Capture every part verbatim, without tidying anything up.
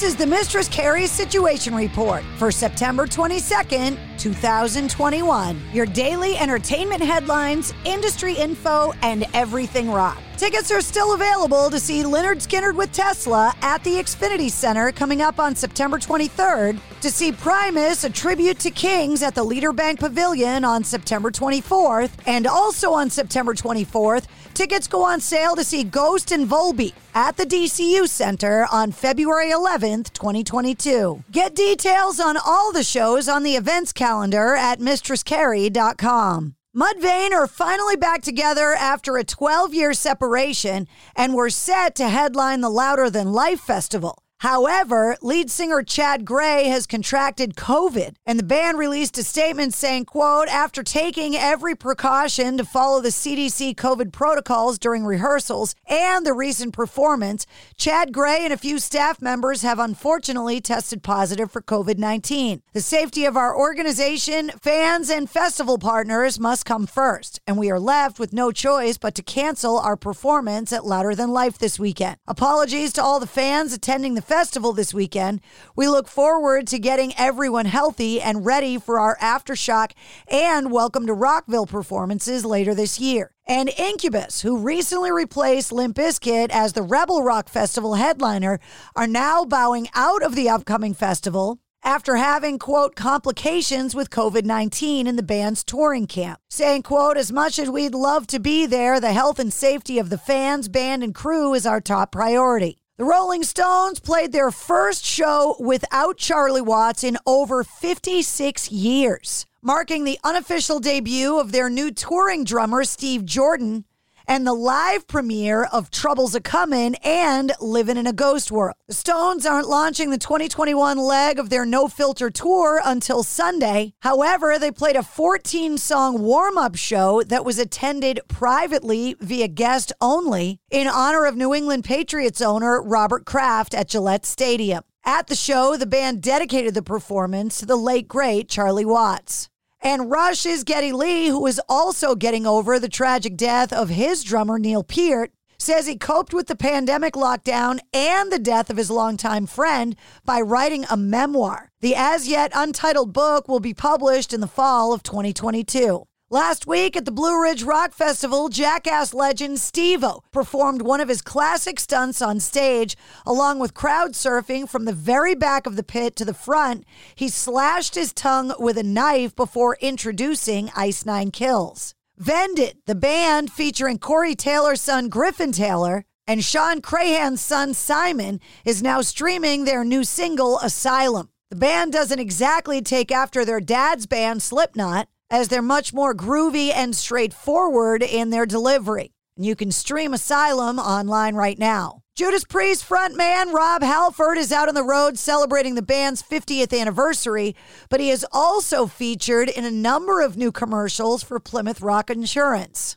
This is the Mistress Carrie's Situation Report for September twenty-second, two thousand twenty-one. Your daily entertainment headlines, industry info, and everything rock. Tickets are still available to see Lynyrd Skynyrd with Tesla at the Xfinity Center coming up on September twenty-third, to see Primus, a tribute to Kings, at the Leader Bank Pavilion on September twenty-fourth, and also on September twenty-fourth, tickets go on sale to see Ghost and Volbeat at the D C U Center on February eleventh, twenty twenty-two. Get details on all the shows on the events calendar at mistress carrie dot com. Mudvayne are finally back together after a twelve-year separation and were set to headline the Louder Than Life Festival. However, lead singer Chad Gray has contracted COVID, and the band released a statement saying, quote, "After taking every precaution to follow the C D C COVID protocols during rehearsals and the recent performance, Chad Gray and a few staff members have unfortunately tested positive for COVID nineteen. The safety of our organization, fans, and festival partners must come first, and we are left with no choice but to cancel our performance at Louder Than Life this weekend. Apologies to all the fans attending the festival this weekend. We look forward to getting everyone healthy and ready for our Aftershock and Welcome to Rockville performances later this year." And Incubus, who recently replaced Limp Bizkit as the Rebel Rock Festival headliner, are now bowing out of the upcoming festival after having, quote, "complications with COVID nineteen in the band's touring camp," saying, quote, "As much as we'd love to be there, the health and safety of the fans, band, and crew is our top priority." The Rolling Stones played their first show without Charlie Watts in over fifty-six years, marking the unofficial debut of their new touring drummer, Steve Jordan, and the live premiere of Troubles A-Comin' and Livin' in a Ghost World. The Stones aren't launching the twenty twenty-one leg of their No Filter Tour until Sunday. However, they played a fourteen-song warm-up show that was attended privately via guest only in honor of New England Patriots owner Robert Kraft at Gillette Stadium. At the show, the band dedicated the performance to the late, great Charlie Watts. And Rush's Geddy Lee, who is also getting over the tragic death of his drummer, Neil Peart, says he coped with the pandemic lockdown and the death of his longtime friend by writing a memoir. The as-yet untitled book will be published in the fall of twenty twenty-two. Last week at the Blue Ridge Rock Festival, Jackass legend Steve-O performed one of his classic stunts on stage, along with crowd surfing from the very back of the pit to the front. He slashed his tongue with a knife before introducing Ice Nine Kills. Vended, the band featuring Corey Taylor's son Griffin Taylor and Sean Crahan's son Simon, is now streaming their new single, Asylum. The band doesn't exactly take after their dad's band, Slipknot, as they're much more groovy and straightforward in their delivery. And you can stream Asylum online right now. Judas Priest frontman Rob Halford is out on the road celebrating the band's fiftieth anniversary, but he is also featured in a number of new commercials for Plymouth Rock Insurance.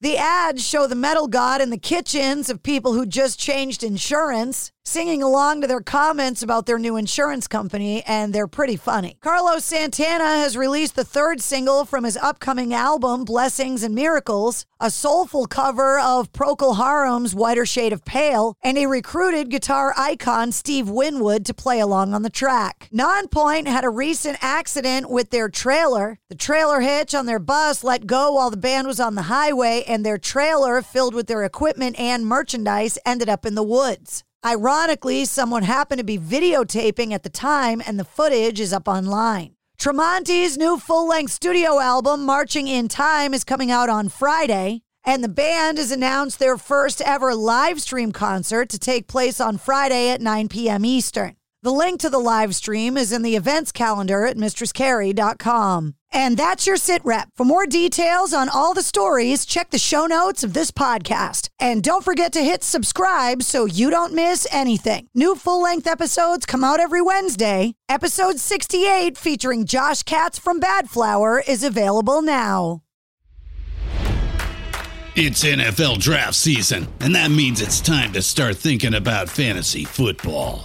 The ads show the metal god in the kitchens of people who just changed insurance, singing along to their comments about their new insurance company, and they're pretty funny. Carlos Santana has released the third single from his upcoming album, Blessings and Miracles, a soulful cover of Procol Harum's Whiter Shade of Pale, and he recruited guitar icon Steve Winwood to play along on the track. Nonpoint had a recent accident with their trailer. The trailer hitch on their bus let go while the band was on the highway, and their trailer, filled with their equipment and merchandise, ended up in the woods. Ironically, someone happened to be videotaping at the time, and the footage is up online. Tremonti's new full-length studio album, Marching in Time, is coming out on Friday, and the band has announced their first ever live stream concert to take place on Friday at nine p.m. Eastern. The link to the live stream is in the events calendar at mistress carrie dot com. And that's your sit rep. For more details on all the stories, check the show notes of this podcast. And don't forget to hit subscribe so you don't miss anything. New full-length episodes come out every Wednesday. Episode sixty-eight, featuring Josh Katz from Bad Flower, is available now. It's N F L draft season, and that means it's time to start thinking about fantasy football.